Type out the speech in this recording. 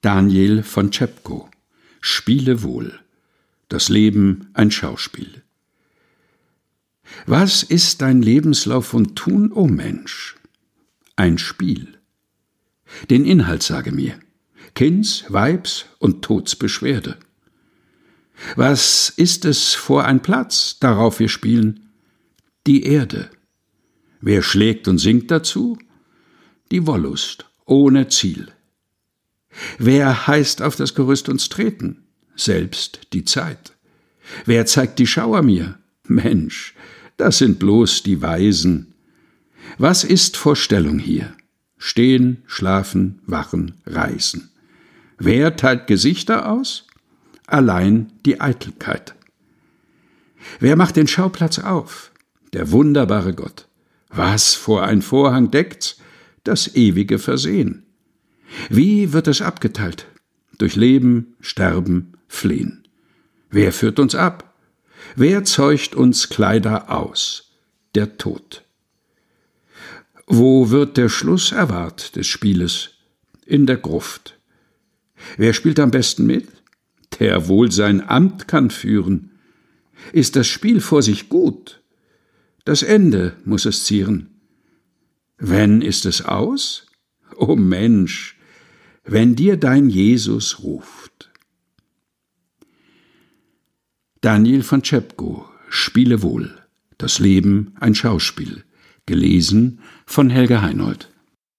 Daniel von Czepko, Spiele wohl. Das Leben ein Schauspiel. Was ist dein Lebenslauf und Tun, o Mensch? Ein Spiel. Den Inhalt sage mir, Kinds, Weibs und Tods Beschwerde. Was ist es vor ein Platz, darauf wir spielen? Die Erde. Wer schlägt und singt dazu? Die Wollust, ohne Ziel. Wer heißt auf das Gerüst uns treten? Selbst die Zeit. Wer zeigt die Schauer mir? Mensch, das sind bloß die Weisen. Was ist Vorstellung hier? Stehen, schlafen, wachen, reisen. Wer teilt Gesichter aus? Allein die Eitelkeit. Wer macht den Schauplatz auf? Der wunderbare Gott. Was vor ein Vorhang deckt's? Das ewige Versehen. Wie wird es abgeteilt? Durch Leben, Sterben, Flehen. Wer führt uns ab? Wer zeugt uns Kleider aus? Der Tod. Wo wird der Schluss erwahrt des Spieles? In der Gruft. Wer spielt am besten mit? Der wohl sein Amt kann führen. Ist das Spiel vor sich gut? Das Ende muss es zieren. Wenn ist es aus? O Mensch, wenn dir dein Jesus ruft. Daniel von Czepko, Spiele wohl. Das Leben ein Schauspiel. Gelesen von Helge Heynold.